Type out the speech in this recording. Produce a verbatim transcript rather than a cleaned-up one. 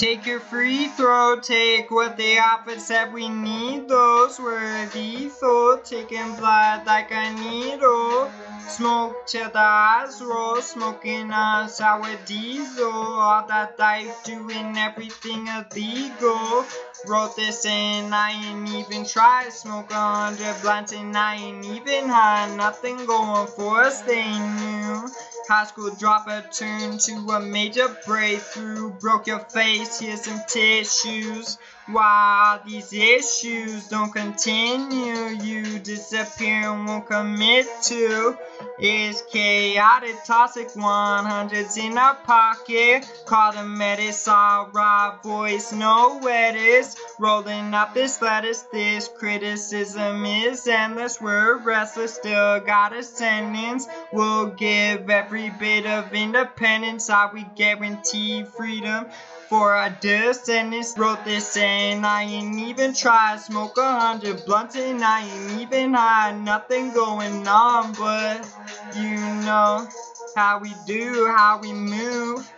Take your free throw, take what the outfit said we need, those were lethal, taking blood like a needle, smoke till the eyes roll, smoking us our diesel, all that life doing everything illegal, wrote this and I ain't even tried, smoke a hundred blunts and I ain't even high, nothing going for us, they knew. High school dropout turned to a major breakthrough. Broke your face, here's some tissues. Why all these issues don't continue? You disappear and won't commit to. It's chaotic, toxic, one hundreds in our pocket. Call the medics, all right, voice, no edits. Rolling up this lettuce, this criticism is endless. We're restless, still got a sentence. We'll give every bit of independence, all we guarantee freedom for our descendants. Wrote this and I ain't even try, smoke a hundred blunts and I ain't even high, nothing going on, but you know how we do, how we move.